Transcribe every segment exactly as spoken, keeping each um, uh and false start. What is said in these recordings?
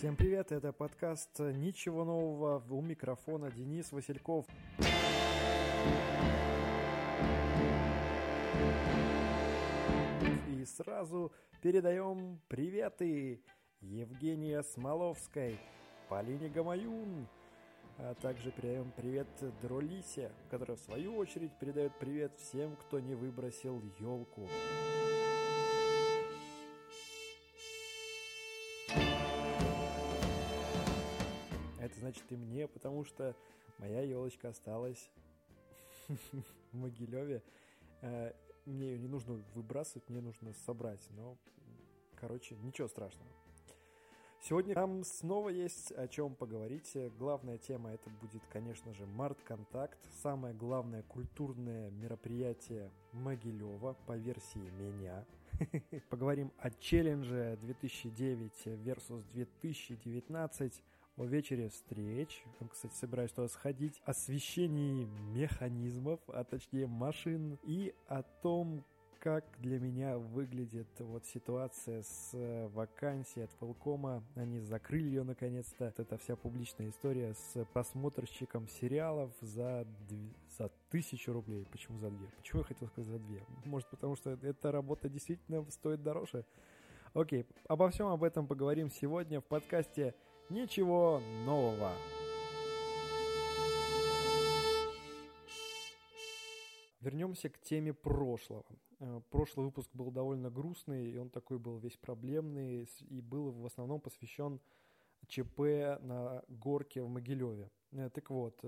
Всем привет, это подкаст «Ничего нового», у микрофона Денис Васильков. И сразу передаем приветы Евгении Смоловской, Полине Гамаюн, а также передаем привет Дролисе, которая в свою очередь передает привет всем, кто не выбросил елку. Это значит и мне, потому что моя елочка осталась в Могилеве. Мне ее не нужно выбрасывать, мне нужно собрать. Но, короче, ничего страшного. Сегодня нам снова есть о чем поговорить. Главная тема это будет, конечно же, Март-Контакт. Самое главное культурное мероприятие Могилева, по версии меня. Поговорим о челлендже две тысячи девять versus две тысячи девятнадцать. О вечере встреч, кстати, собираюсь туда сходить, о освещении механизмов, а точнее машин, и о том, как для меня выглядит вот ситуация с вакансией от Велкома. Они закрыли ее наконец-то. Вот эта вся публичная история с просмотрщиком сериалов за, дв... за тысячу рублей. Почему за две? Почему я хотел сказать за две? Может, потому что эта работа действительно стоит дороже? Окей, обо всем об этом поговорим сегодня в подкасте «Ничего нового». Вернемся к теме прошлого. Прошлый выпуск был довольно грустный, и он такой был весь проблемный, и был в основном посвящен ЧП на горке в Могилеве. Так вот,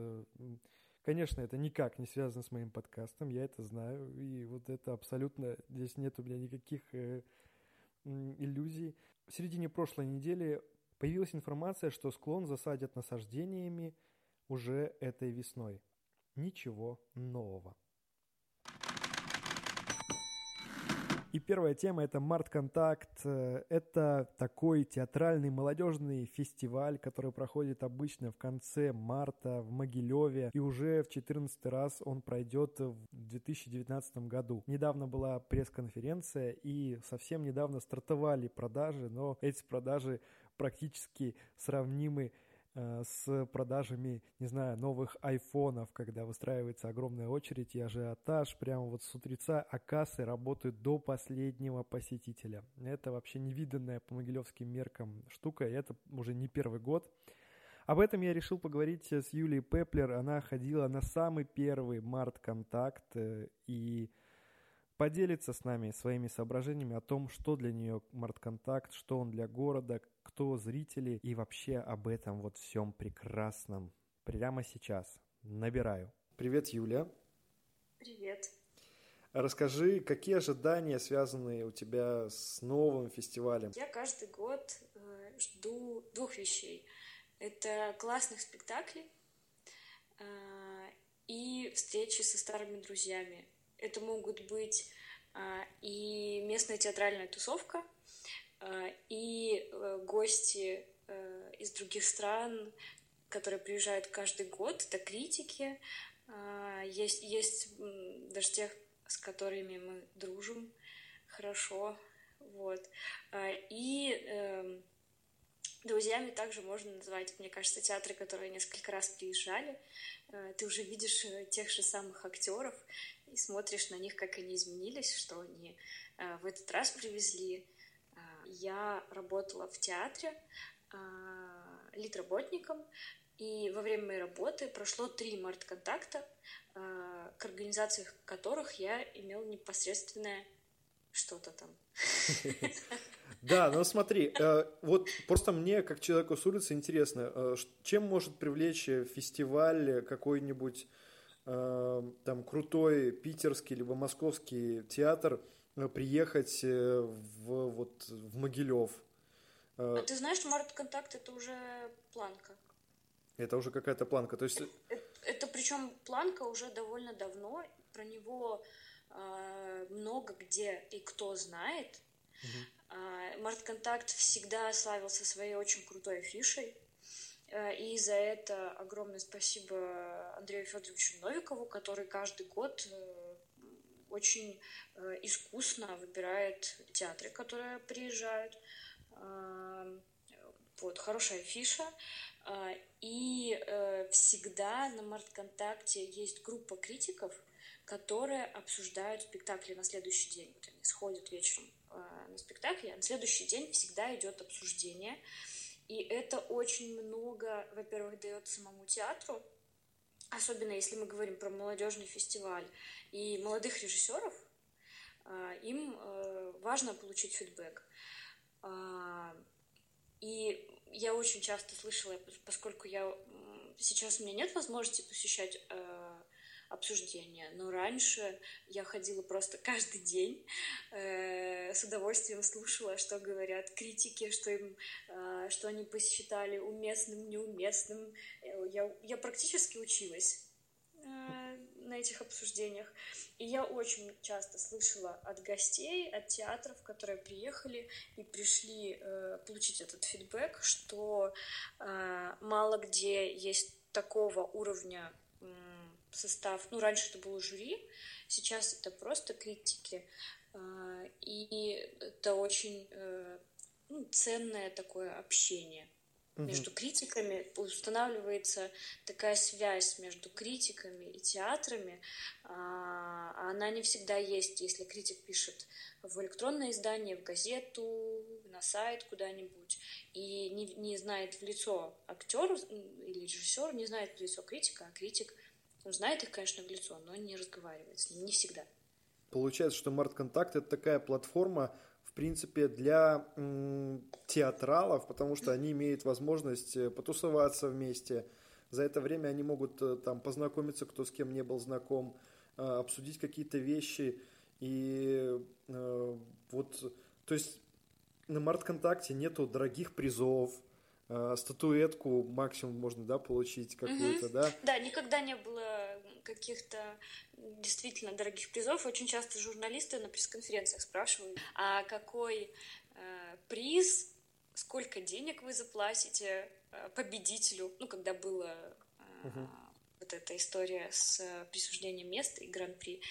конечно, это никак не связано с моим подкастом, я это знаю, и вот это абсолютно, здесь нет у меня никаких иллюзий. В середине прошлой недели появилась информация, что склон засадят насаждениями уже этой весной. Ничего нового. И первая тема – это Март-Контакт. Это такой театральный молодежный фестиваль, который проходит обычно в конце марта в Могилеве. И уже в четырнадцатый раз он пройдет в две тысячи девятнадцатом году. Недавно была пресс-конференция, и совсем недавно стартовали продажи, но эти продажи практически сравнимы э, с продажами, не знаю, новых айфонов, когда выстраивается огромная очередь и ажиотаж прямо вот с утреца, а кассы работают до последнего посетителя. Это вообще невиданная по могилевским меркам штука, и это уже не первый год. Об этом я решил поговорить с Юлией Пеплер. Она ходила на самый первый Март-Контакт э, и поделится с нами своими соображениями о том, что для нее Март-Контакт, что он для города, кто зрители и вообще об этом вот всем прекрасном. Прямо сейчас набираю. Привет, Юля. Привет. Расскажи, какие ожидания связаны у тебя с новым фестивалем? Я каждый год жду двух вещей. Это классных спектаклей и встречи со старыми друзьями. Это могут быть а, и местная театральная тусовка, а, и а, гости а, из других стран, которые приезжают каждый год, это критики. А, есть, есть даже тех, с которыми мы дружим хорошо. Вот. А, и а, друзьями также можно назвать, мне кажется, театры, которые несколько раз приезжали. А, ты уже видишь тех же самых актеров, и смотришь на них, как они изменились, что они э, в этот раз привезли. Э, я работала в театре э, литработником, и во время моей работы прошло три Март-Контакта, э, к организации которых я имела непосредственное что-то там. Да, ну смотри, вот просто мне, как человеку с улицы, интересно, чем может привлечь фестиваль какой-нибудь там крутой питерский либо московский театр приехать в, вот, в Могилев. А ты знаешь, Март-Контакт это уже планка. Это уже какая-то планка. То есть... это, это, это причем планка уже довольно давно. Про него э, много где и кто знает. Угу. Март-Контакт всегда славился своей очень крутой афишей. И за это огромное спасибо Андрею Фёдоровичу Новикову, который каждый год очень искусно выбирает театры, которые приезжают. Вот, хорошая афиша. И всегда на Март-Контакте есть группа критиков, которые обсуждают спектакли на следующий день. Вот они сходят вечером на спектакль, а на следующий день всегда идет обсуждение. И это очень много, во-первых, дает самому театру, особенно если мы говорим про молодежный фестиваль и молодых режиссеров, им важно получить фидбэк. И я очень часто слышала, поскольку я сейчас у меня нет возможности посещать э, обсуждения, но раньше я ходила просто каждый день, э, с удовольствием слушала, что говорят критики, что им, э, что они посчитали уместным, неуместным. Я, я практически училась э, на этих обсуждениях, и я очень часто слышала от гостей, от театров, которые приехали и пришли э, получить этот фидбэк, что э, мало где есть такого уровня э, состав. Ну, раньше это было жюри, сейчас это просто критики, э, и это очень э, ну, ценное такое общение. Между критиками устанавливается такая связь между критиками и театрами. Она не всегда есть, если критик пишет в электронное издание, в газету, на сайт куда-нибудь, и не, не знает в лицо актер или режиссер, не знает в лицо критика, а критик он знает их, конечно, в лицо, но не разговаривает с ним, не всегда. Получается, что Март-Контакт – это такая платформа, в принципе, для м, театралов, потому что они имеют возможность потусоваться вместе. За это время они могут там познакомиться, кто с кем не был знаком, обсудить какие-то вещи. И э, вот, то есть на Март-Контакте нету дорогих призов, э, статуэтку максимум можно, да, получить какую-то, угу. да? Да, никогда не было каких-то действительно дорогих призов. Очень часто журналисты на пресс-конференциях спрашивают, а какой э, приз, сколько денег вы заплатите победителю, ну, когда была э, угу. вот эта история с присуждением мест и гран-при.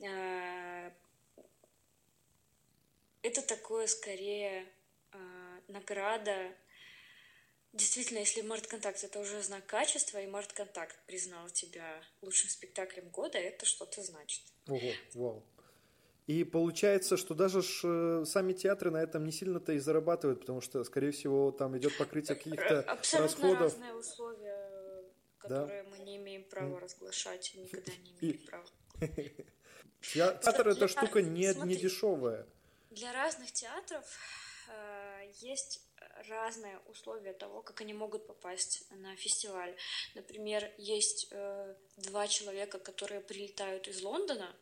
Э, это такое, скорее, э, награда. Действительно, если Март-Контакт — это уже знак качества, и Март-Контакт признал тебя лучшим спектаклем года, это что-то значит. Ого, вау. И получается, что даже ж, сами театры на этом не сильно-то и зарабатывают, потому что, скорее всего, там идет покрытие каких-то абсолютно расходов. Абсолютно разные условия, которые да? мы не имеем права mm. разглашать, и никогда не имеем права. Театр — это штука не дешевая. Для разных театров есть разные условия того, как они могут попасть на фестиваль. Например, есть э, два человека, которые прилетают из Лондона,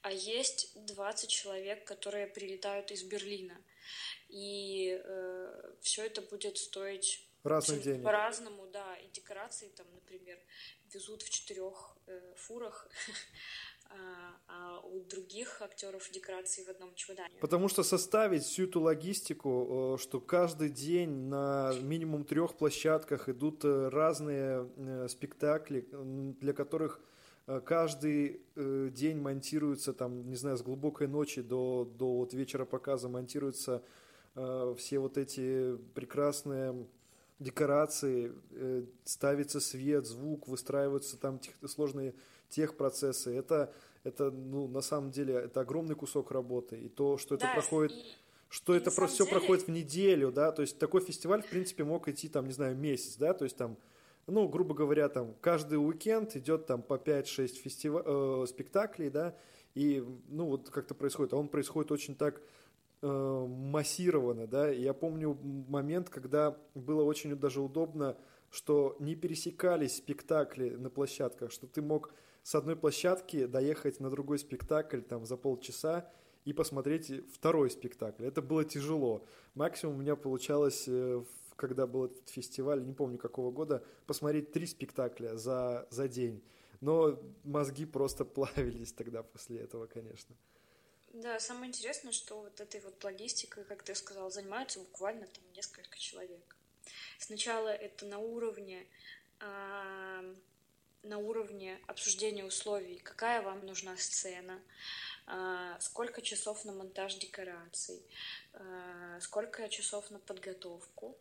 а есть двадцать человек, которые прилетают из Берлина. И э, все это будет стоить по-разному, да. И декорации там, например, везут в четырех э, фурах, а у других актеров декорации в одном чемодане. Потому что составить всю эту логистику, что каждый день на минимум трех площадках идут разные спектакли, для которых каждый день монтируется, там, не знаю, с глубокой ночи до, до вот вечера показа монтируются все вот эти прекрасные декорации, ставится свет, звук, выстраиваются там сложные техпроцессы, это, это ну, на самом деле, это огромный кусок работы, и то, что это да, проходит, и, что и это про, все деле... проходит в неделю, да, то есть такой фестиваль, в принципе, мог идти, там, не знаю, месяц, да, то есть там, ну, грубо говоря, там, каждый уикенд идет там по пять-шесть фестив... э, спектаклей, да, и, ну, вот как-то происходит, а он происходит очень так э, массированно, да, и я помню момент, когда было очень даже удобно, что не пересекались спектакли на площадках, что ты мог с одной площадки доехать на другой спектакль там, за полчаса и посмотреть второй спектакль. Это было тяжело. Максимум у меня получалось, когда был этот фестиваль, не помню какого года, посмотреть три спектакля за, за день. Но мозги просто плавились тогда после этого, конечно. Да, самое интересное, что вот этой вот логистикой, как ты сказал, занимаются буквально там несколько человек. Сначала это на уровне... Э- на уровне обсуждения условий, какая вам нужна сцена, сколько часов на монтаж декораций, сколько часов на подготовку.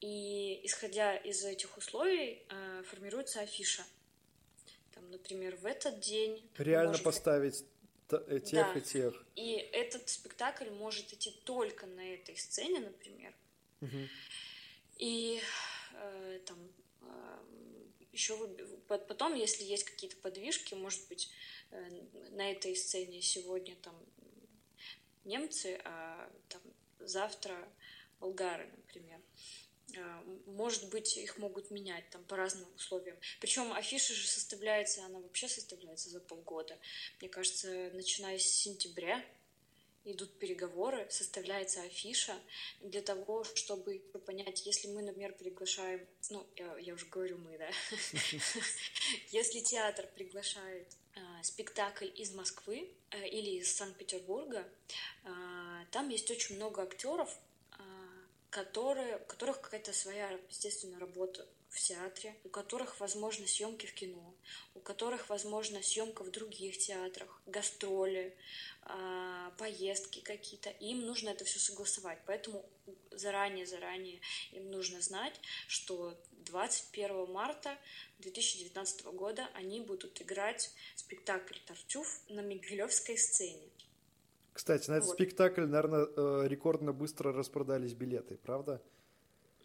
И исходя из этих условий э, формируется афиша. Там, например, в этот день... Реально может... поставить тех, да, и тех. И этот спектакль может идти только на этой сцене, например. Угу. И э, там... Э, еще потом, если есть какие-то подвижки, может быть, на этой сцене сегодня там немцы, а там завтра болгары, например. Может быть, их могут менять там по разным условиям. Причем афиша же составляется, она вообще составляется за полгода. Мне кажется, начиная с сентября идут переговоры, составляется афиша для того, чтобы понять, если мы, например, приглашаем... Ну, я, я уже говорю «мы», да? Если театр приглашает спектакль из Москвы или из Санкт-Петербурга, там есть очень много актеров, которые, у которых какая-то своя, естественно, работа в театре, у которых возможны съемки в кино, у которых возможна съемка в других театрах, гастроли, э, поездки какие-то. Им нужно это все согласовать, поэтому заранее-заранее им нужно знать, что двадцать первого марта две тысячи девятнадцатого года они будут играть спектакль «Тартюф» на Мигелевской сцене. Кстати, на этот вот спектакль, наверное, рекордно быстро распродались билеты, правда?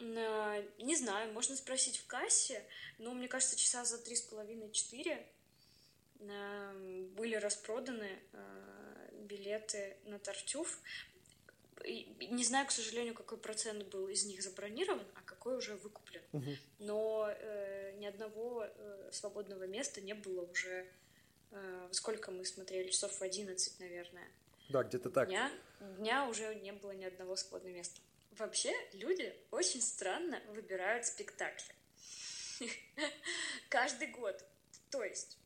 Не знаю, можно спросить в кассе, но мне кажется, часа за три с половиной четыре были распроданы билеты на «Тартюф». Не знаю, к сожалению, какой процент был из них забронирован, а какой уже выкуплен. Угу. Но ни одного свободного места не было уже. Сколько мы смотрели? Часов в одиннадцать, наверное. Да, где-то так. Дня, дня уже не было ни одного свободного места. Вообще люди очень странно выбирают спектакли. Каждый год, то есть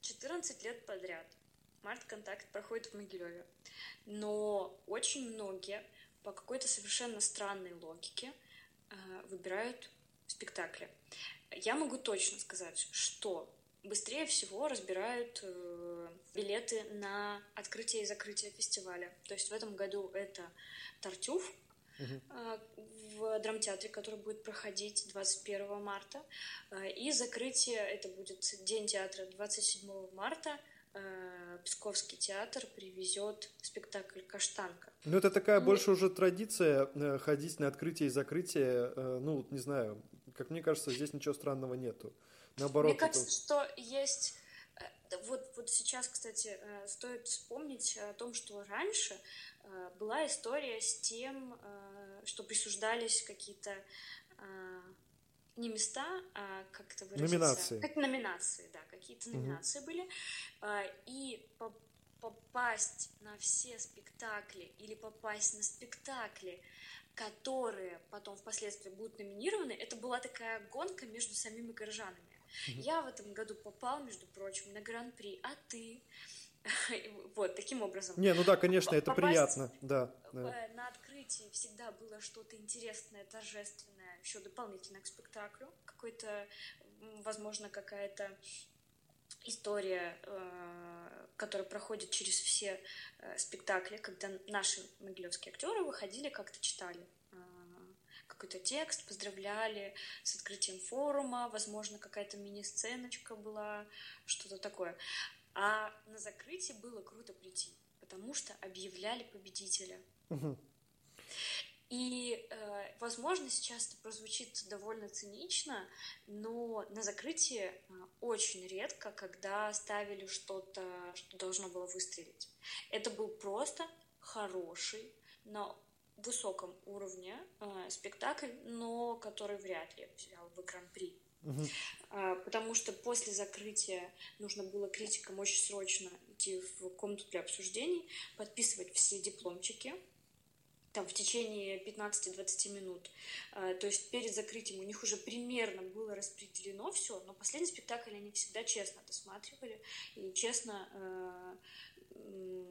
четырнадцать лет подряд «Март-Контакт» проходит в Могилеве. Но очень многие по какой-то совершенно странной логике выбирают спектакли. Я могу точно сказать, что быстрее всего разбирают билеты на открытие и закрытие фестиваля. То есть в этом году это «Тартюф», Uh-huh. в драмтеатре, который будет проходить двадцать первого марта. И закрытие, это будет День театра двадцать седьмого марта. Псковский театр привезет спектакль «Каштанка». Ну, это такая Мы... больше уже традиция ходить на открытие и закрытие. Ну, не знаю, как мне кажется, здесь ничего странного нету. Наоборот, мне кажется, это... что есть... Вот, вот сейчас, кстати, стоит вспомнить о том, что раньше была история с тем, что присуждались какие-то не места, а как-то выразиться... Номинации. Как номинации, да, какие-то номинации угу. были. И попасть на все спектакли или попасть на спектакли, которые потом впоследствии будут номинированы, это была такая гонка между самими горожанами. Я в этом году попал, между прочим, на гран-при, а ты? Вот, таким образом. Не, ну да, конечно, это попасть приятно. Да, да. На открытии всегда было что-то интересное, торжественное, еще дополнительно к спектаклю. Какой-то, возможно, какая-то история, которая проходит через все спектакли, когда наши могилевские актеры выходили, как-то читали какой-то текст, поздравляли с открытием форума, возможно, какая-то мини-сценочка была, что-то такое. А на закрытии было круто прийти, потому что объявляли победителя. Угу. И, э, возможно, сейчас это прозвучит довольно цинично, но на закрытии очень редко, когда ставили что-то, что должно было выстрелить. Это был просто хороший, но высоком уровне э, спектакль, но который вряд ли взял бы гран-при. Угу. Э, потому что после закрытия нужно было критикам очень срочно идти в комнату для обсуждений, подписывать все дипломчики там в течение пятнадцати-двадцати минут. Э, то есть перед закрытием у них уже примерно было распределено все, но последний спектакль они всегда честно досматривали и честно... Э, э,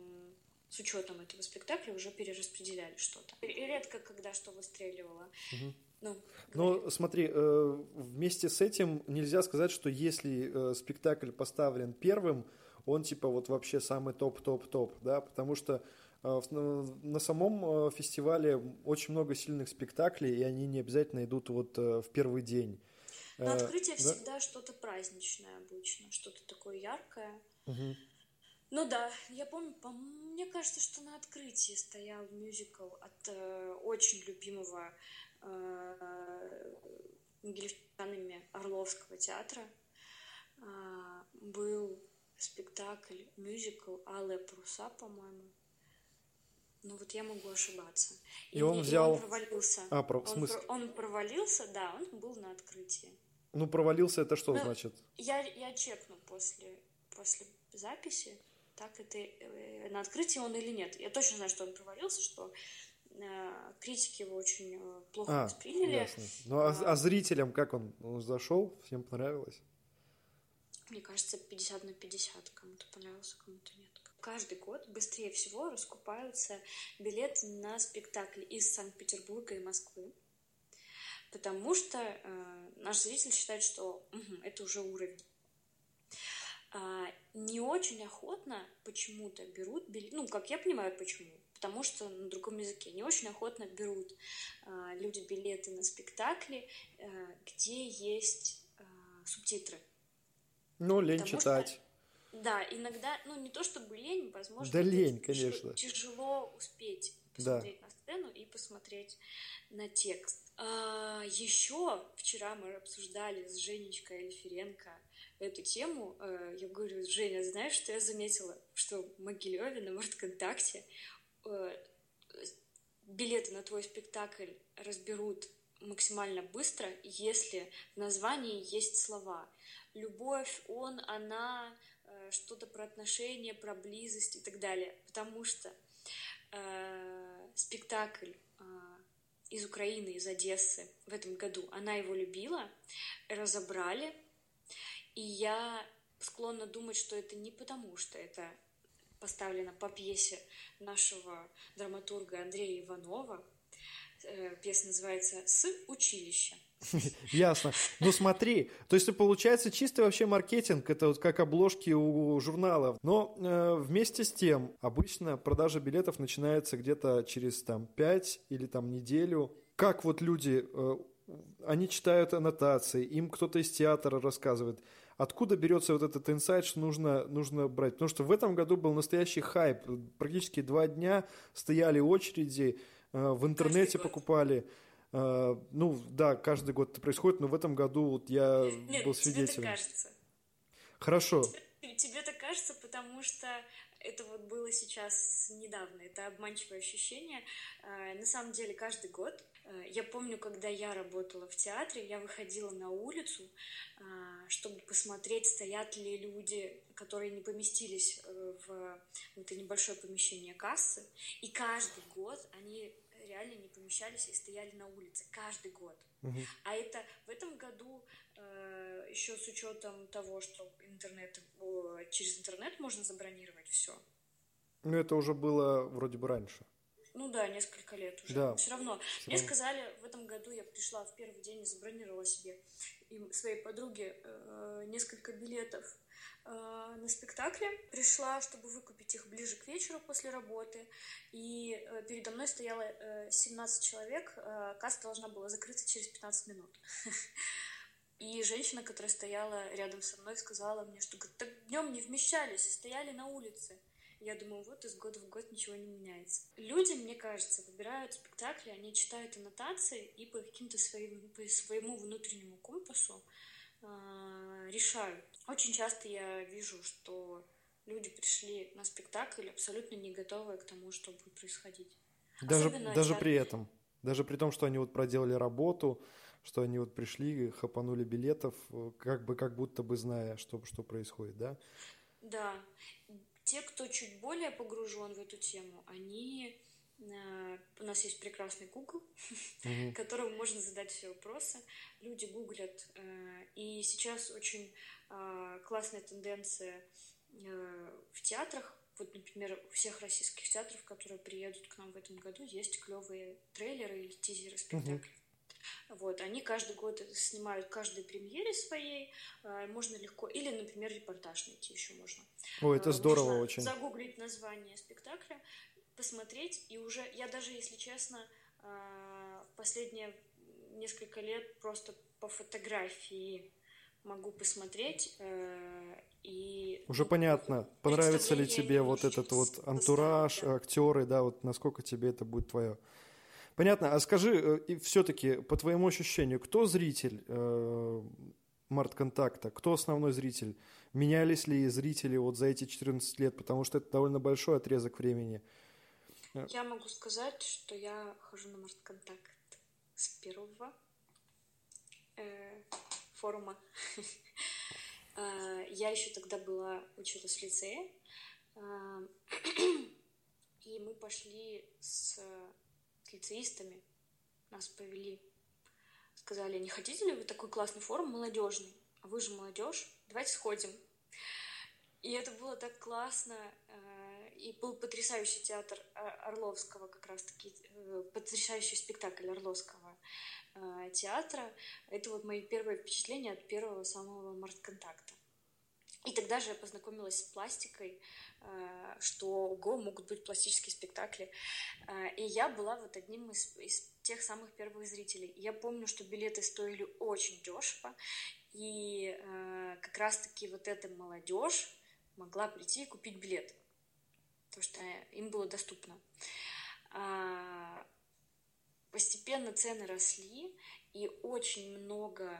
с учетом этого спектакля уже перераспределяли что-то. И редко когда что выстреливало. Угу. Ну, Но смотри, вместе с этим нельзя сказать, что если спектакль поставлен первым, он типа вот вообще самый топ-топ-топ, да, потому что на самом фестивале очень много сильных спектаклей, и они не обязательно идут вот в первый день. Но открытие да? всегда что-то праздничное обычно, что-то такое яркое. Угу. Ну да, я помню, мне кажется, что на открытии стоял мюзикл от э, очень любимого э, ангеличанами Орловского театра. Э, был спектакль, мюзикл «Алые паруса», по-моему. Ну вот я могу ошибаться. И, и он взял... И он провалился. А, про... он, в смысле? Про... он провалился, да, он был на открытии. Ну провалился это что ну, значит? Я, я чекну после, после записи, так это на открытии он или нет. Я точно знаю, что он провалился, что э, критики его очень э, плохо а, восприняли. Ясно. Ну а, а, а зрителям как он? Он зашел? Всем понравилось? Мне кажется, пятьдесят на пятьдесят. Кому-то понравился, кому-то нет. Каждый год быстрее всего раскупаются билеты на спектакль из Санкт-Петербурга и Москвы, потому что э, наш зритель считает, что угу, это уже уровень. А, не очень охотно почему-то берут билеты, ну, как я понимаю, почему, потому что на другом языке не очень охотно берут э, люди билеты на спектакли, э, где есть э, субтитры. Ну, лень потому читать. Что... Да, иногда, ну не то чтобы лень, возможно, да лень, конечно. Тяжело успеть посмотреть да. на сцену и посмотреть на текст. А, еще вчера мы обсуждали с Женечкой Эльференко эту тему. Я говорю, Женя, знаешь, что я заметила, что в Могилеве на Март-Контакте билеты на твой спектакль разберут максимально быстро, если в названии есть слова. Любовь, он, она... что-то про отношения, про близость и так далее, потому что э, спектакль э, из Украины, из Одессы в этом году, она его любила, разобрали, и я склонна думать, что это не потому, что это поставлено по пьесе нашего драматурга Андрея Иванова, э, пьеса называется «С училища». Ясно. Ну смотри, то есть получается чистый вообще маркетинг, это вот как обложки у журналов. Но э, вместе с тем, обычно продажа билетов начинается где-то через там пять или там неделю. Как вот люди, э, они читают аннотации, им кто-то из театра рассказывает. Откуда берется вот этот инсайт, что нужно, нужно брать? Потому что в этом году был настоящий хайп. Практически два дня стояли очереди, э, в интернете покупали. Ну, да, каждый год это происходит, но в этом году вот я Нет, был свидетелем. Тебе так кажется. Хорошо. Тебе, тебе так кажется, потому что это вот было сейчас недавно, это обманчивое ощущение. На самом деле, каждый год, я помню, когда я работала в театре, я выходила на улицу, чтобы посмотреть, стоят ли люди, которые не поместились в это небольшое помещение кассы, и каждый год они... реально не помещались и стояли на улице каждый год. Угу. А это в этом году э, еще с учетом того, что интернет, о, через интернет можно забронировать все. Ну, это уже было вроде бы раньше. Ну да, несколько лет уже. Да. Все равно. Все Мне равно. сказали, в этом году я пришла в первый день и забронировала себе и своей подруге э, несколько билетов э, на спектакле. Пришла, чтобы выкупить их ближе к вечеру после работы. И э, передо мной стояло э, семнадцать человек. Э, касса должна была закрыться через пятнадцать минут. И женщина, которая стояла рядом со мной, сказала мне, что так днем не вмещались, стояли на улице. Я думаю, вот из года в год ничего не меняется. Люди, мне кажется, выбирают спектакли, они читают аннотации и по каким-то своим, по своему внутреннему компасу э, решают. Очень часто я вижу, что люди пришли на спектакль абсолютно не готовые к тому, что будет происходить. Даже, даже театр... при этом, даже при том, что они вот проделали работу, что они вот пришли, хапанули билетов, как бы как будто бы зная, что, что происходит, да? Да. Те, кто чуть более погружен в эту тему, они... У нас есть прекрасный Google, mm-hmm. которому можно задать все вопросы. Люди гуглят. И сейчас очень классная тенденция в театрах. Вот, например, у всех российских театров, которые приедут к нам в этом году, есть клевые трейлеры или тизеры спектаклей. Mm-hmm. Вот, они каждый год снимают каждой премьере своей, можно легко, или, например, репортаж найти еще можно. Ой, это здорово, можно очень. Загуглить название спектакля, посмотреть, и уже, я даже, если честно, последние несколько лет просто по фотографии могу посмотреть, и... Уже понятно, понравится ли тебе вот этот вот антураж, актеры, да, вот насколько тебе это будет твое. Понятно, а скажи, и все-таки, по твоему ощущению, кто зритель э, Март-Контакта, кто основной зритель? Менялись ли зрители вот за эти четырнадцать лет, потому что это довольно большой отрезок времени? Я могу сказать, что я хожу на Март-Контакт с первого э, форума. Я еще тогда была, училась в лицее, и мы пошли с... с лицеистами нас повели. Сказали, не хотите ли вы такой классный форум молодежный? А вы же молодежь, давайте сходим. И это было так классно. И был потрясающий театр Орловского, как раз-таки, потрясающий спектакль Орловского театра. Это вот мои первые впечатления от первого самого Март-Контакта. И тогда же я познакомилась с пластикой, что ого, могут быть пластические спектакли. И я была вот одним из, из тех самых первых зрителей. Я помню, что билеты стоили очень дешево, и как раз-таки вот эта молодежь могла прийти и купить билет, потому что им было доступно. Постепенно цены росли, и очень много...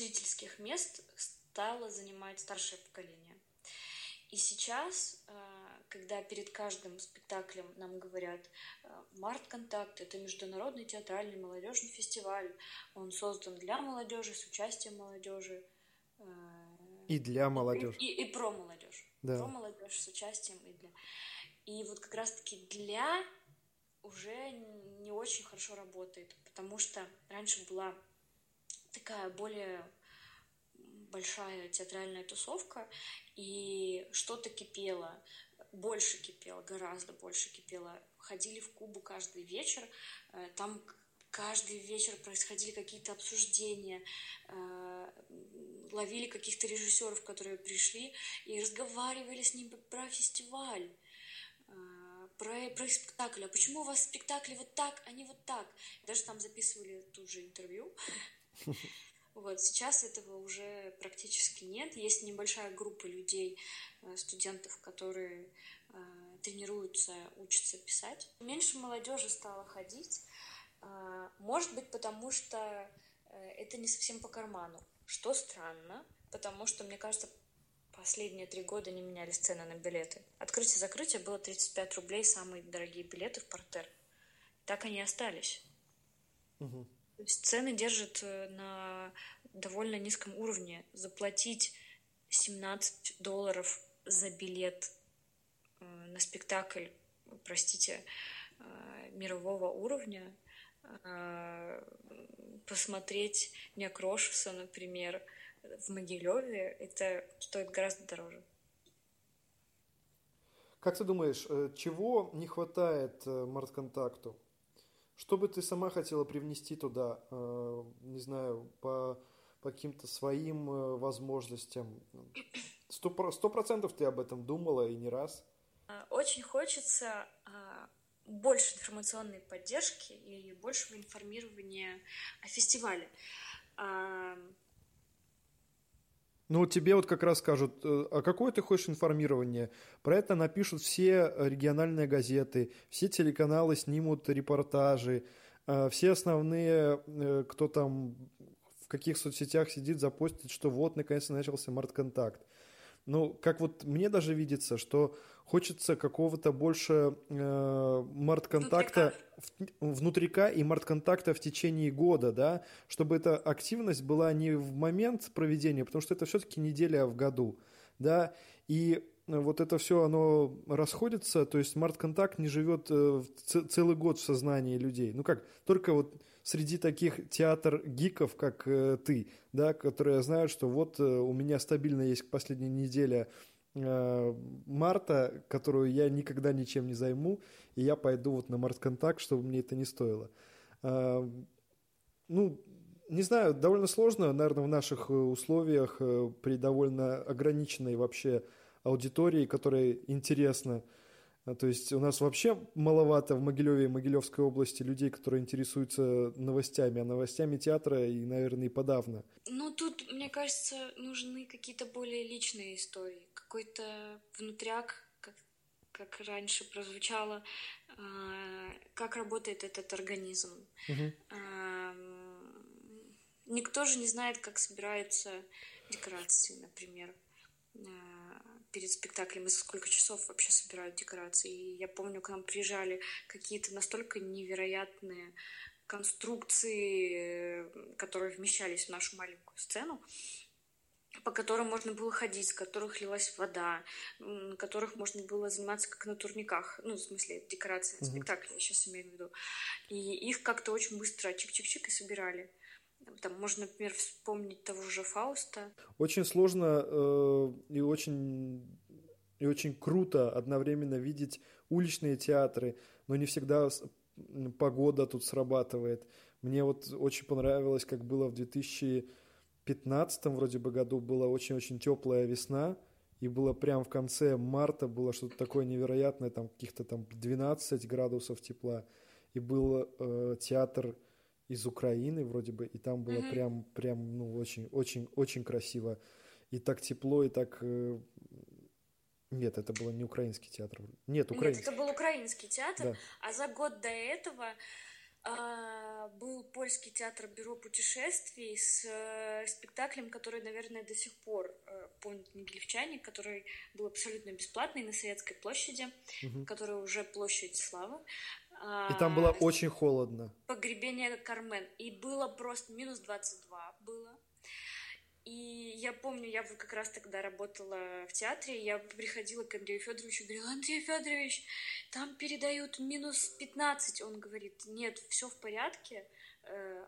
зрительских мест стало занимать старшее поколение. И сейчас, когда перед каждым спектаклем нам говорят «Март-Контакт» — это международный театральный молодежный фестиваль, он создан для молодежи, с участием молодежи. И для молодежи. И, и, и про молодежь. Да. Про молодежь, с участием и для. И вот как раз-таки «для» уже не очень хорошо работает, потому что раньше была... такая более большая театральная тусовка, и что-то кипело, больше кипело, гораздо больше кипело. Ходили в Кубу каждый вечер, там каждый вечер происходили какие-то обсуждения, ловили каких-то режиссеров, которые пришли, и разговаривали с ними про фестиваль, про, про спектакль. А почему у вас спектакли вот так, а не вот так? Даже там записывали тут же интервью. Вот, сейчас этого уже практически нет. Есть небольшая группа людей, студентов, которые э, тренируются, учатся писать. Меньше молодежи стало ходить, э, может быть, потому что э, это не совсем по карману, что странно, потому что, мне кажется, последние три года не менялись цены на билеты. Открытие-закрытие было тридцать пять рублей, самые дорогие билеты в партер. Так они и остались. Угу. То есть цены держат на довольно низком уровне. Заплатить семнадцать долларов за билет на спектакль, простите, мирового уровня, посмотреть Некрошеса, например, в Могилеве, это стоит гораздо дороже. Как ты думаешь, чего не хватает Март-Контакту? Что бы ты сама хотела привнести туда, не знаю, по, по каким-то своим возможностям? Сто процентов ты об этом думала и не раз. Очень хочется больше информационной поддержки и большего информирования о фестивале. Ну, тебе вот как раз скажут, а какое ты хочешь информирование? Про это напишут все региональные газеты, все телеканалы снимут репортажи, все основные, кто там в каких соцсетях сидит, запостит, что вот, наконец-то начался Март-Контакт. Ну, как вот мне даже видится, что хочется какого-то больше э, Март-Контакта внутрика. В, внутрика и Март-Контакта в течение года, да, чтобы эта активность была не в момент проведения, потому что это все-таки неделя в году, да, и вот это все, оно расходится, то есть Март-Контакт не живет э, ц- целый год в сознании людей, ну как, только вот среди таких театр-гиков, как э, ты, да, которые знают, что вот э, у меня стабильно есть последняя неделя э, марта, которую я никогда ничем не займу, и я пойду вот на Март-Контакт, чтобы мне это не стоило. Ну, не знаю, довольно сложно, наверное, в наших условиях при довольно ограниченной вообще аудитории, которая интересна. То есть у нас вообще маловато в Могилеве и Могилевской области людей, которые интересуются новостями, а новостями театра и, наверное, и подавно. Ну, тут, мне кажется, нужны какие-то более личные истории, какой-то внутряк, как, как раньше прозвучало, э, как работает этот организм. Угу. Э, никто же не знает, как собираются декорации, например, перед спектаклем, и за сколько часов вообще собирают декорации. И я помню, к нам приезжали какие-то настолько невероятные конструкции, которые вмещались в нашу маленькую сцену, по которым можно было ходить, с которых лилась вода, на которых можно было заниматься как на турниках. Ну, в смысле, декорации, mm-hmm. спектакли, я сейчас имею в виду. И их как-то очень быстро чик-чик-чик и собирали. Там можно, например, вспомнить того же Фауста. Очень сложно э, и, очень, и очень круто одновременно видеть уличные театры, но не всегда погода тут срабатывает. Мне вот очень понравилось, как было в две тысячи пятнадцатом вроде бы году, была очень-очень теплая весна, и было прям в конце марта было что-то такое невероятное, там каких-то там двенадцать градусов тепла, и был э, театр из Украины вроде бы, и там было mm-hmm. прям, прям, ну, очень, очень, очень красиво. И так тепло, и так... Нет, это был не украинский театр. Нет, украинский. Нет, это был украинский театр, да. А за год до этого э, был польский театр «Бюро путешествий» с э, спектаклем, который, наверное, до сих пор э, помнит могилевчане, который был абсолютно бесплатный на Советской площади, mm-hmm. которая уже площадь славы. И там было очень холодно. Погребение Кармен. И было просто минус двадцать два было. И я помню, я как раз тогда работала в театре, я приходила к Андрею Фёдоровичу и говорила: Андрей Фёдорович, там передают минус пятнадцать. Он говорит: нет, все в порядке,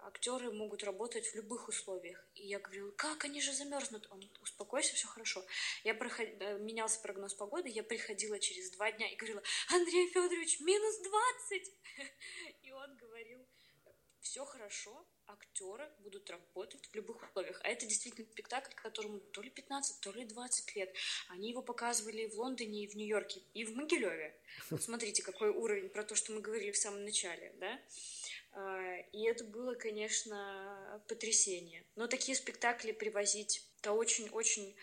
актеры могут работать в любых условиях. И я говорила: как, они же замерзнут. Он: успокойся, все хорошо. Я проход... Менялся прогноз погоды, я приходила через два дня и говорила: Андрей Фёдорович, минус двадцать. И он говорил: все хорошо, актеры будут работать в любых условиях. А это действительно спектакль, которому то ли пятнадцать, то ли двадцать лет. Они его показывали и в Лондоне, и в Нью-Йорке, и в Могилеве. Вот смотрите, какой уровень, про то, что мы говорили в самом начале, да? И это было, конечно, потрясение. Но такие спектакли привозить – это очень-очень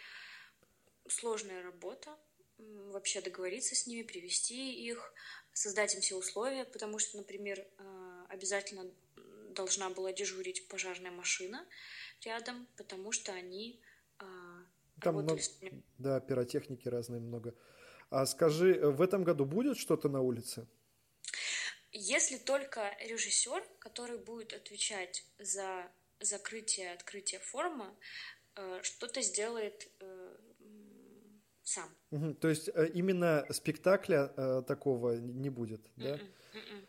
сложная работа. Вообще договориться с ними, привести их, создать им все условия, потому что, например, обязательно должна была дежурить пожарная машина рядом, потому что они э, там работали много, с ним. Да, пиротехники разные много. А скажи, в этом году будет что-то на улице? Если только режиссер, который будет отвечать за закрытие, открытие форума, э, что-то сделает э, сам. Угу, то есть именно спектакля э, такого не будет, да? Mm-mm, mm-mm.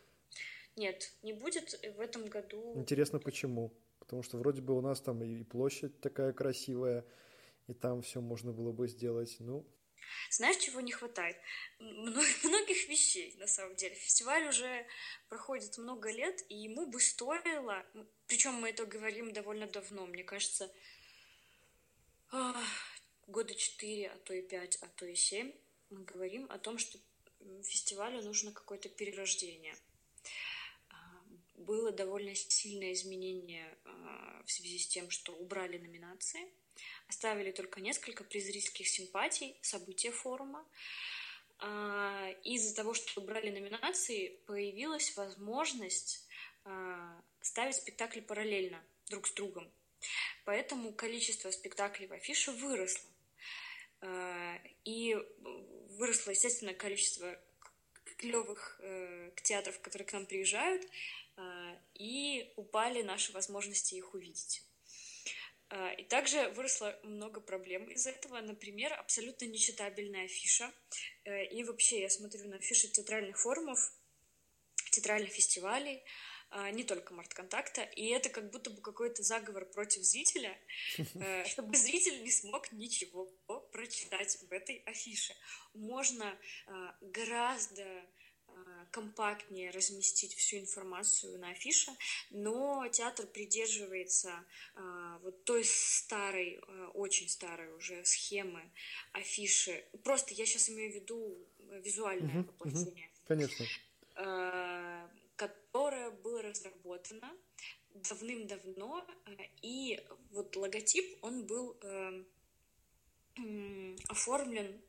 Нет, не будет в этом году. Интересно, почему? Потому что вроде бы у нас там и площадь такая красивая, и там все можно было бы сделать. Ну. Знаешь, чего не хватает? Многих вещей, на самом деле. Фестиваль уже проходит много лет, и ему бы стоило... Причем мы это говорим довольно давно, мне кажется, года четыре, а то и пять, а то и семь. Мы говорим о том, что фестивалю нужно какое-то перерождение. Было довольно сильное изменение э, в связи с тем, что убрали номинации, оставили только несколько призрительских симпатий, события форума. Э, из-за того, что убрали номинации, появилась возможность э, ставить спектакли параллельно друг с другом. Поэтому количество спектаклей в афише выросло. Э, и выросло, естественно, количество клевых э, театров, которые к нам приезжают, э, и упали наши возможности их увидеть. Э, и также выросло много проблем из этого. Например, абсолютно нечитабельная афиша. Э, и вообще я смотрю на афиши театральных форумов, театральных фестивалей, э, не только Март-Контакта. И это как будто бы какой-то заговор против зрителя, э, чтобы зритель не смог ничего прочитать в этой афише. Можно э, гораздо э, компактнее разместить всю информацию на афише, но театр придерживается вот той старой, очень старой уже схемы афиши. Просто я сейчас имею в виду визуальное угу, воплощение. Угу, конечно. Которое было разработано давным-давно, и вот логотип, он был оформлен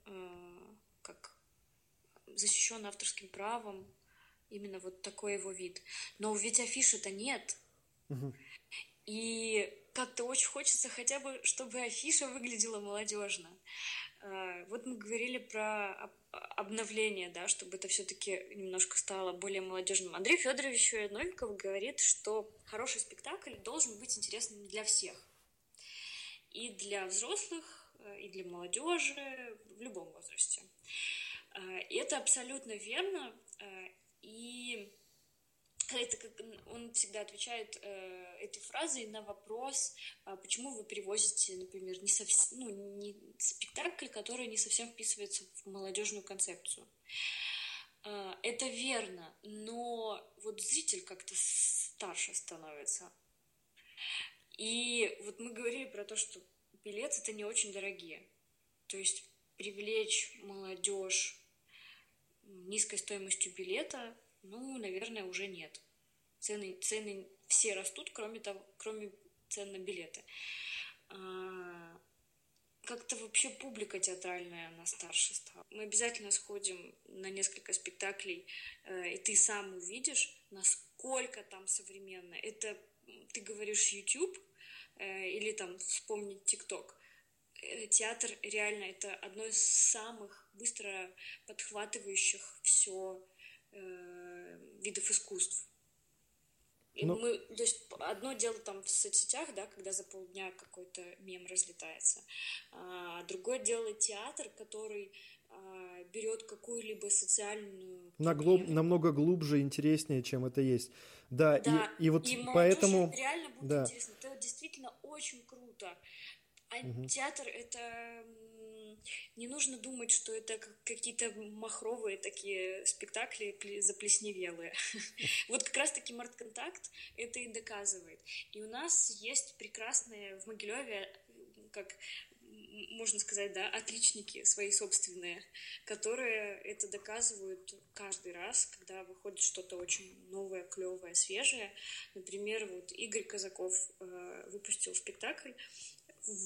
как защищен авторским правом, именно вот такой его вид. Но ведь афиши-то нет. Угу. И как-то очень хочется хотя бы, чтобы афиша выглядела молодежно. Вот мы говорили про обновление, да, чтобы это все-таки немножко стало более молодежным. Андрей Фёдорович Новиков говорит, что хороший спектакль должен быть интересным для всех. И для взрослых, и для молодежи, в любом возрасте. И это абсолютно верно. И это как он всегда отвечает э, этой фразой на вопрос, а почему вы перевозите, например, не совсем, ну, не спектакль, который не совсем вписывается в молодежную концепцию. Э, это верно, но вот зритель как-то старше становится. И вот мы говорили про то, что билеты это не очень дорогие. То есть привлечь молодежь низкой стоимостью билета, ну, наверное, уже нет. Цены, цены все растут, кроме того, кроме цен на билеты. А, как-то вообще публика театральная, она старше стала. Мы обязательно сходим на несколько спектаклей, и ты сам увидишь, насколько там современно. Это ты говоришь YouTube или там вспомнить ТикТок. Театр реально это одно из самых быстро подхватывающих все видов искусств. И ну, мы, то есть одно дело там в соцсетях, да, когда за полдня какой-то мем разлетается, а другое дело театр, который а, берет какую-либо социальную на глуб, намного глубже, интереснее, чем это есть. Да, да и, и вот и поэтому реально будет да. интересно. Это действительно очень круто. А угу. театр это не нужно думать, что это какие-то махровые такие спектакли заплесневелые. Вот как раз-таки «Март-Контакт» это и доказывает. И у нас есть прекрасные в Могилеве, как можно сказать, да, отличники свои собственные, которые это доказывают каждый раз, когда выходит что-то очень новое, клевое, свежее. Например, вот Игорь Казаков выпустил спектакль,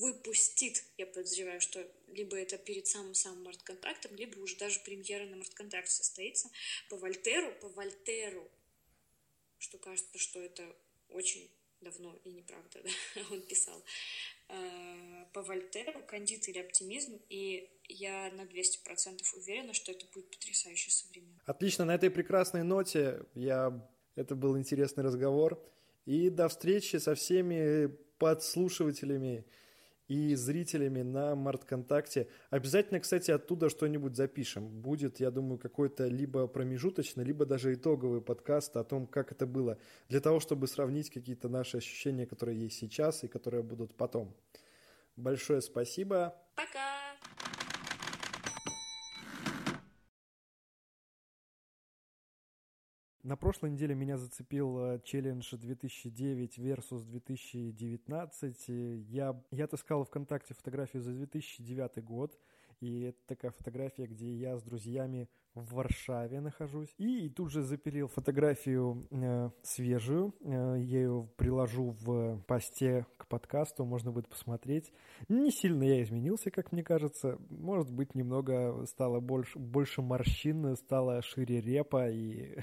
выпустит, я подозреваю, что либо это перед самым-самым «Март-Контактом», либо уже даже премьера на «Март-Контакте» состоится по Вольтеру, по Вольтеру, что кажется, что это очень давно и неправда, да, он писал, по Вольтеру «Кандид или оптимизм», и я на двести процентов уверена, что это будет потрясающе современно. Отлично, на этой прекрасной ноте я... это был интересный разговор, и до встречи со всеми подслушивателями и зрителями на «Март-Контакте». Обязательно, кстати, оттуда что-нибудь запишем. Будет, я думаю, какой-то либо промежуточный, либо даже итоговый подкаст о том, как это было, для того, чтобы сравнить какие-то наши ощущения, которые есть сейчас и которые будут потом. Большое спасибо. Пока! На прошлой неделе меня зацепил челлендж две тысячи девятый versus две тысячи девятнадцать. Я, я отыскал ВКонтакте фотографию за две тысячи девятый год. И это такая фотография, где я с друзьями в Варшаве нахожусь. И, и тут же запилил фотографию э, свежую. Э, я ее приложу в посте к подкасту, можно будет посмотреть. Не сильно я изменился, как мне кажется. Может быть, немного стало больше, больше морщин, стало шире репа. И...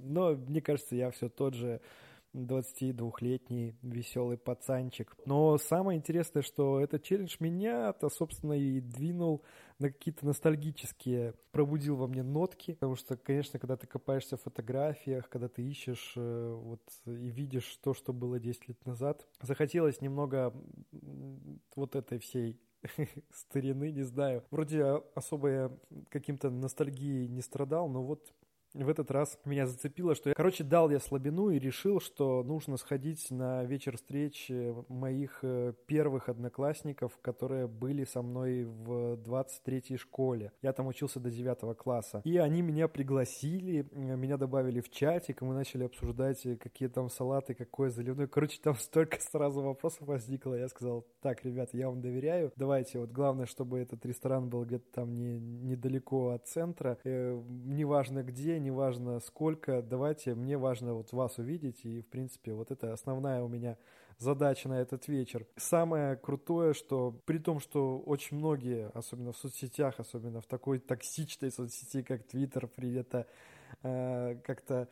Но, мне кажется, я все тот же двадцатидвухлетний веселый пацанчик. Но самое интересное, что этот челлендж меня-то, собственно, и двинул на какие-то ностальгические, пробудил во мне нотки. Потому что, конечно, когда ты копаешься в фотографиях, когда ты ищешь вот, и видишь то, что было десять лет назад, захотелось немного вот этой всей старины, не знаю. Вроде особо я каким-то ностальгией не страдал, но вот В этот раз меня зацепило, что я, короче, дал я слабину и решил, что нужно сходить на вечер встреч моих первых одноклассников, которые были со мной в двадцать третьей школе. Я там учился до девятого класса. И они меня пригласили, меня добавили в чатик, и мы начали обсуждать, какие там салаты, какое заливное. Короче, там столько сразу вопросов возникло. Я сказал: так, ребята, я вам доверяю. Давайте, вот главное, чтобы этот ресторан был где-то там не, недалеко от центра. Э, неважно где, неважно сколько, давайте, мне важно вот вас увидеть, и, в принципе, вот это основная у меня задача на этот вечер. Самое крутое, что при том, что очень многие, особенно в соцсетях, особенно в такой токсичной соцсети, как Твиттер, принято э, как-то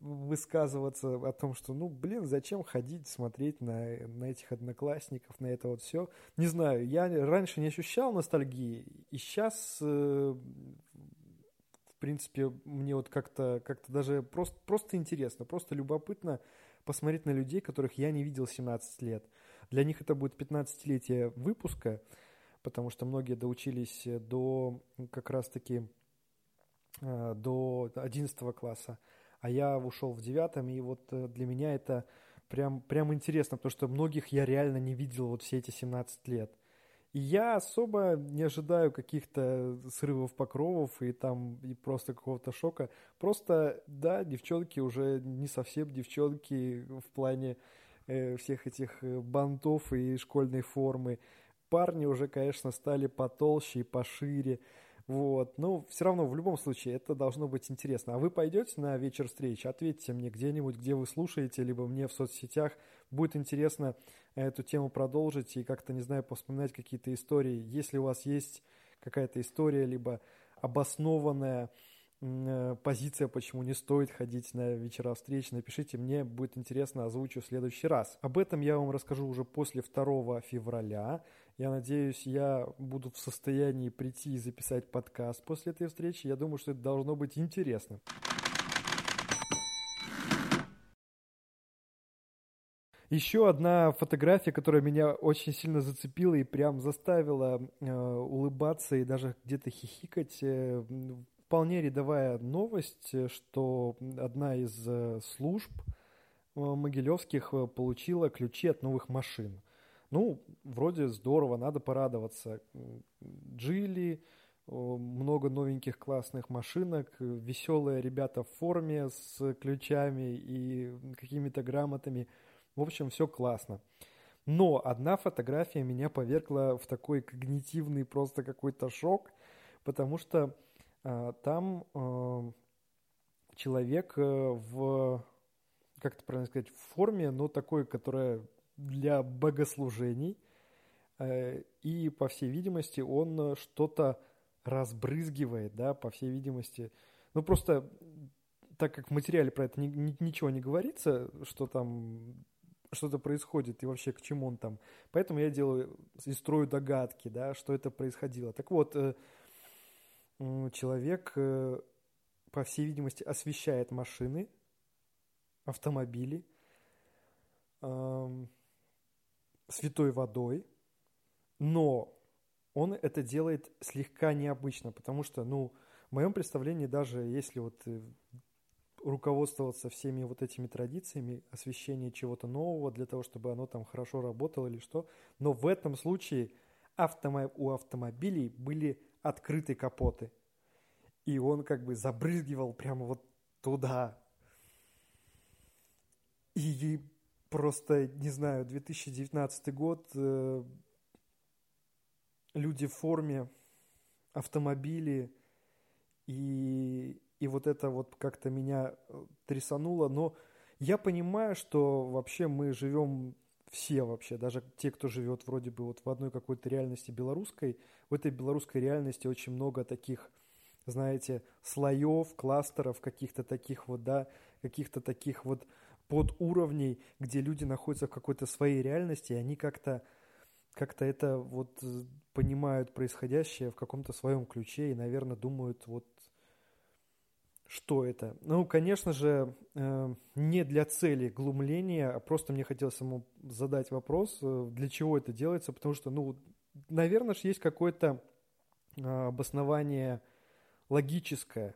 высказываться о том, что, ну, блин, зачем ходить, смотреть на, на этих одноклассников, на это вот все. Не знаю, я раньше не ощущал ностальгии, и сейчас... Э, В принципе, мне вот как-то, как-то даже просто, просто интересно, просто любопытно посмотреть на людей, которых я не видел семнадцать лет. Для них это будет пятнадцатилетие выпуска, потому что многие доучились до как раз-таки до одиннадцатого класса, а я ушел в девятом, и вот для меня это прям, прям интересно, потому что многих я реально не видел вот все эти семнадцать лет. И я особо не ожидаю каких-то срывов покровов и там и просто какого-то шока. Просто, да, девчонки уже не совсем девчонки в плане э, всех этих бантов и школьной формы. Парни уже, конечно, стали потолще и пошире. Вот. Но все равно, в любом случае, это должно быть интересно. А вы пойдете на вечер встреч? Ответьте мне где-нибудь, где вы слушаете, либо мне в соцсетях. Будет интересно эту тему продолжить и как-то, не знаю, повспоминать какие-то истории. Если у вас есть какая-то история, либо обоснованная позиция, почему не стоит ходить на вечера встреч, напишите мне, будет интересно, озвучу в следующий раз. Об этом я вам расскажу уже после второго февраля. Я надеюсь, я буду в состоянии прийти и записать подкаст после этой встречи. Я думаю, что это должно быть интересно. Еще одна фотография, которая меня очень сильно зацепила и прям заставила э, улыбаться и даже где-то хихикать. э, Вполне рядовая новость, что одна из служб могилевских получила ключи от новых машин. Ну, вроде здорово, надо порадоваться. Джили, много новеньких классных машинок, веселые ребята в форме с ключами и какими-то грамотами. В общем, все классно. Но одна фотография меня повергла в такой когнитивный просто какой-то шок, потому что там э, человек в, как это правильно сказать, в форме, но такой, которая для богослужений, э, и, по всей видимости, он что-то разбрызгивает, да, по всей видимости. Ну, просто, так как в материале про это ни, ни, ничего не говорится, что там что-то происходит и вообще к чему он там. Поэтому я делаю и строю догадки, да, что это происходило. Так вот, э, человек, по всей видимости, освещает машины, автомобили, э-м, святой водой, но он это делает слегка необычно, потому что, ну, в моем представлении, даже если вот руководствоваться всеми вот этими традициями освещения чего-то нового для того, чтобы оно там хорошо работало или что, но в этом случае автомо- у автомобилей были открытые капоты. И он как бы забрызгивал прямо вот туда. И просто, не знаю, две тысячи девятнадцатый год, э, люди в форме, автомобили, и, и вот это вот как-то меня трясануло. Но я понимаю, что вообще мы живем... Все вообще, даже те, кто живет вроде бы вот в одной какой-то реальности белорусской, в этой белорусской реальности очень много таких, знаете, слоев, кластеров, каких-то таких вот, да, каких-то таких вот подуровней, где люди находятся в какой-то своей реальности, и они как-то, как-то это вот понимают происходящее в каком-то своем ключе и, наверное, думают вот... Что это? Ну, конечно же, не для цели глумления, а просто мне хотелось самому задать вопрос, для чего это делается, потому что, ну, наверное, есть какое-то обоснование логическое,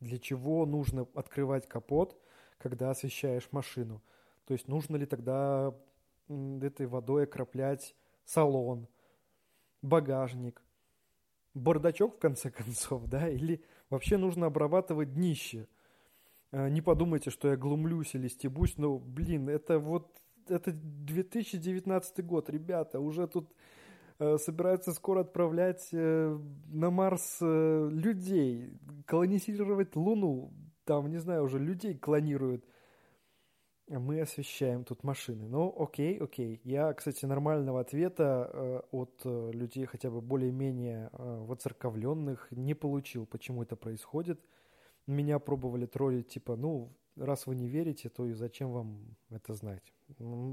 Для чего нужно открывать капот, когда освещаешь машину? То есть нужно ли тогда этой водой окроплять салон, багажник, бардачок в конце концов, да? Или вообще нужно обрабатывать днище? Не подумайте, что я глумлюсь или стебусь, но, блин, это вот это две тысячи девятнадцатый год, ребята, уже тут э, собираются скоро отправлять э, на Марс э, людей, колонизировать Луну, там, не знаю, уже людей клонируют. А мы освещаем тут машины. Ну, окей, окей. Я, кстати, нормального ответа э, от э, людей хотя бы более-менее э, воцерковленных не получил, почему это происходит. Меня пробовали троллить, типа, ну, раз вы не верите, то и зачем вам это знать?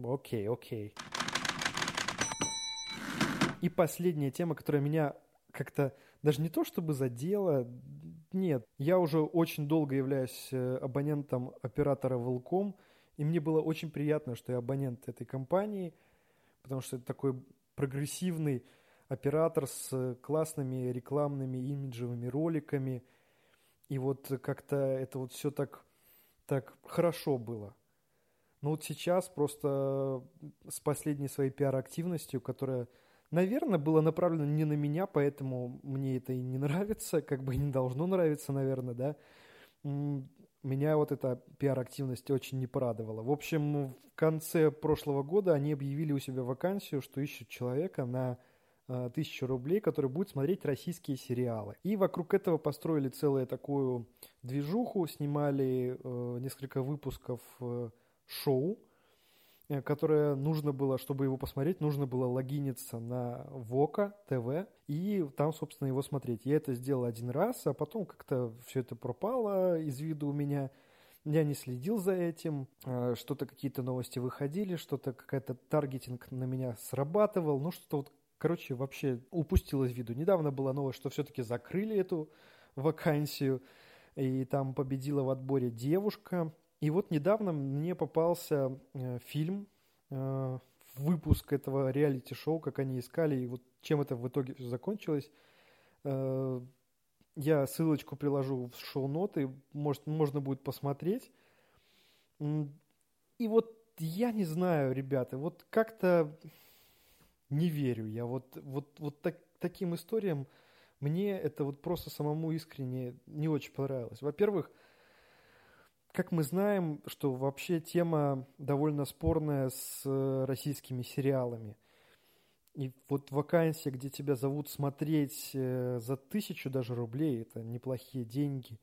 Окей, окей. И последняя тема, которая меня как-то даже не то чтобы задела, нет. Я уже очень долго являюсь абонентом оператора Велком, и мне было очень приятно, что я абонент этой компании, потому что это такой прогрессивный оператор с классными рекламными имиджевыми роликами. И вот как-то это вот все так, так хорошо было. Но вот сейчас просто с последней своей пиар-активностью, которая, наверное, была направлена не на меня, поэтому мне это и не нравится, как бы и не должно нравиться, наверное, да. Меня вот эта пиар-активность очень не порадовала. В общем, в конце прошлого года они объявили у себя вакансию, что ищут человека на... тысячу рублей, который будет смотреть российские сериалы. И вокруг этого построили целую такую движуху, снимали э, несколько выпусков э, шоу, э, которое нужно было, чтобы его посмотреть, нужно было логиниться на Вока ТВ и там, собственно, его смотреть. Я это сделал один раз, а потом как-то все это пропало из виду у меня. Я не следил за этим, э, что-то какие-то новости выходили, что-то какая-то таргетинг на меня срабатывал, ну что-то вот короче, вообще упустил из виду. Недавно была новость, что все-таки закрыли эту вакансию, и там победила в отборе девушка. И вот недавно мне попался э, фильм, э, выпуск этого реалити-шоу, как они искали, и вот чем это в итоге все закончилось. Э, я ссылочку приложу в шоу-ноты, может, можно будет посмотреть. И вот я не знаю, ребята, вот как-то... Не верю я. Вот, вот, вот так, таким историям мне это вот просто самому искренне не очень понравилось. Во-первых, как мы знаем, что вообще тема довольно спорная с российскими сериалами. И вот вакансия, где тебя зовут смотреть за тысячу даже рублей, это неплохие деньги,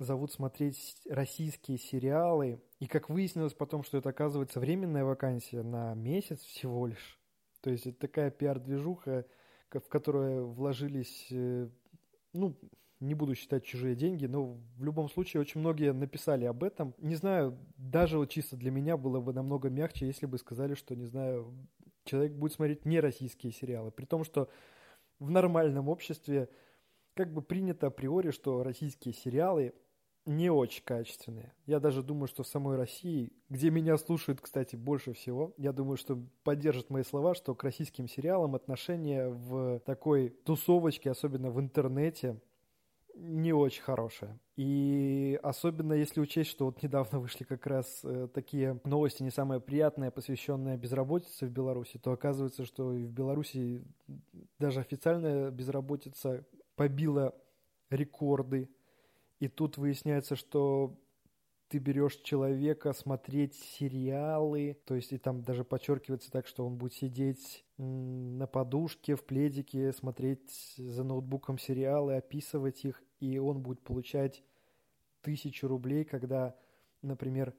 зовут смотреть российские сериалы. И как выяснилось потом, что это, оказывается, временная вакансия на месяц всего лишь. То есть это такая пиар-движуха, в которую вложились, ну, не буду считать чужие деньги, но в любом случае очень многие написали об этом. Не знаю, даже вот чисто для меня было бы намного мягче, если бы сказали, что, не знаю, человек будет смотреть не российские сериалы. При том, что в нормальном обществе как бы принято априори, что российские сериалы не очень качественные. Я даже думаю, что в самой России, где меня слушают, кстати, больше всего, я думаю, что поддержат мои слова, что к российским сериалам отношение в такой тусовочке, особенно в интернете, не очень хорошее. И особенно если учесть, что вот недавно вышли как раз э, такие новости не самые приятные, посвященные безработице в Беларуси, то оказывается, что и в Беларуси даже официальная безработица побила рекорды. И тут выясняется, что ты берешь человека смотреть сериалы, то есть и там даже подчеркивается так, что он будет сидеть на подушке, в пледике, смотреть за ноутбуком сериалы, описывать их, и он будет получать тысячу рублей, когда, например,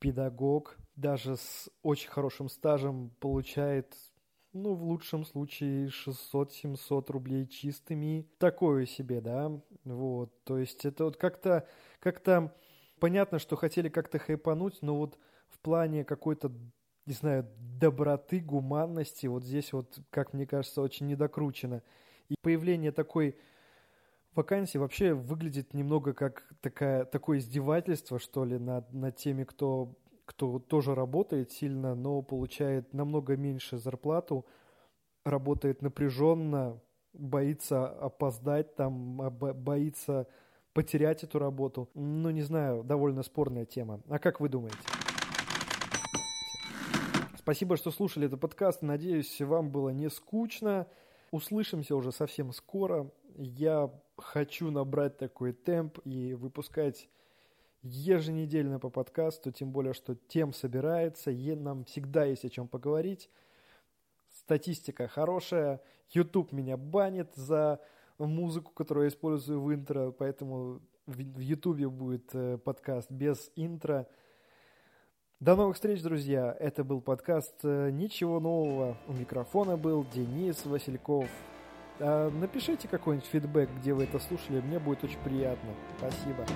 педагог даже с очень хорошим стажем получает... ну, в лучшем случае шестьсот-семьсот рублей чистыми. Такое себе, да, вот, то есть это вот как-то, как-то понятно, что хотели как-то хайпануть, но вот в плане какой-то, не знаю, доброты, гуманности, вот здесь вот, как мне кажется, очень недокручено. И появление такой вакансии вообще выглядит немного как такая, такое издевательство, что ли, над, над теми, кто... кто тоже работает сильно, но получает намного меньше зарплату, работает напряженно, боится опоздать, там, боится потерять эту работу. Ну, не знаю, довольно спорная тема. А как вы думаете? Спасибо, что слушали этот подкаст. Надеюсь, вам было не скучно. Услышимся уже совсем скоро. Я хочу набрать такой темп и выпускать еженедельно по подкасту, тем более, что тем собирается, и нам всегда есть о чем поговорить. Статистика хорошая, YouTube меня банит за музыку, которую я использую в интро, поэтому в YouTube будет подкаст без интро. До новых встреч, друзья! Это был подкаст «Ничего нового». У микрофона был Денис Васильков. Напишите какой-нибудь фидбэк, где вы это слушали, мне будет очень приятно. Спасибо.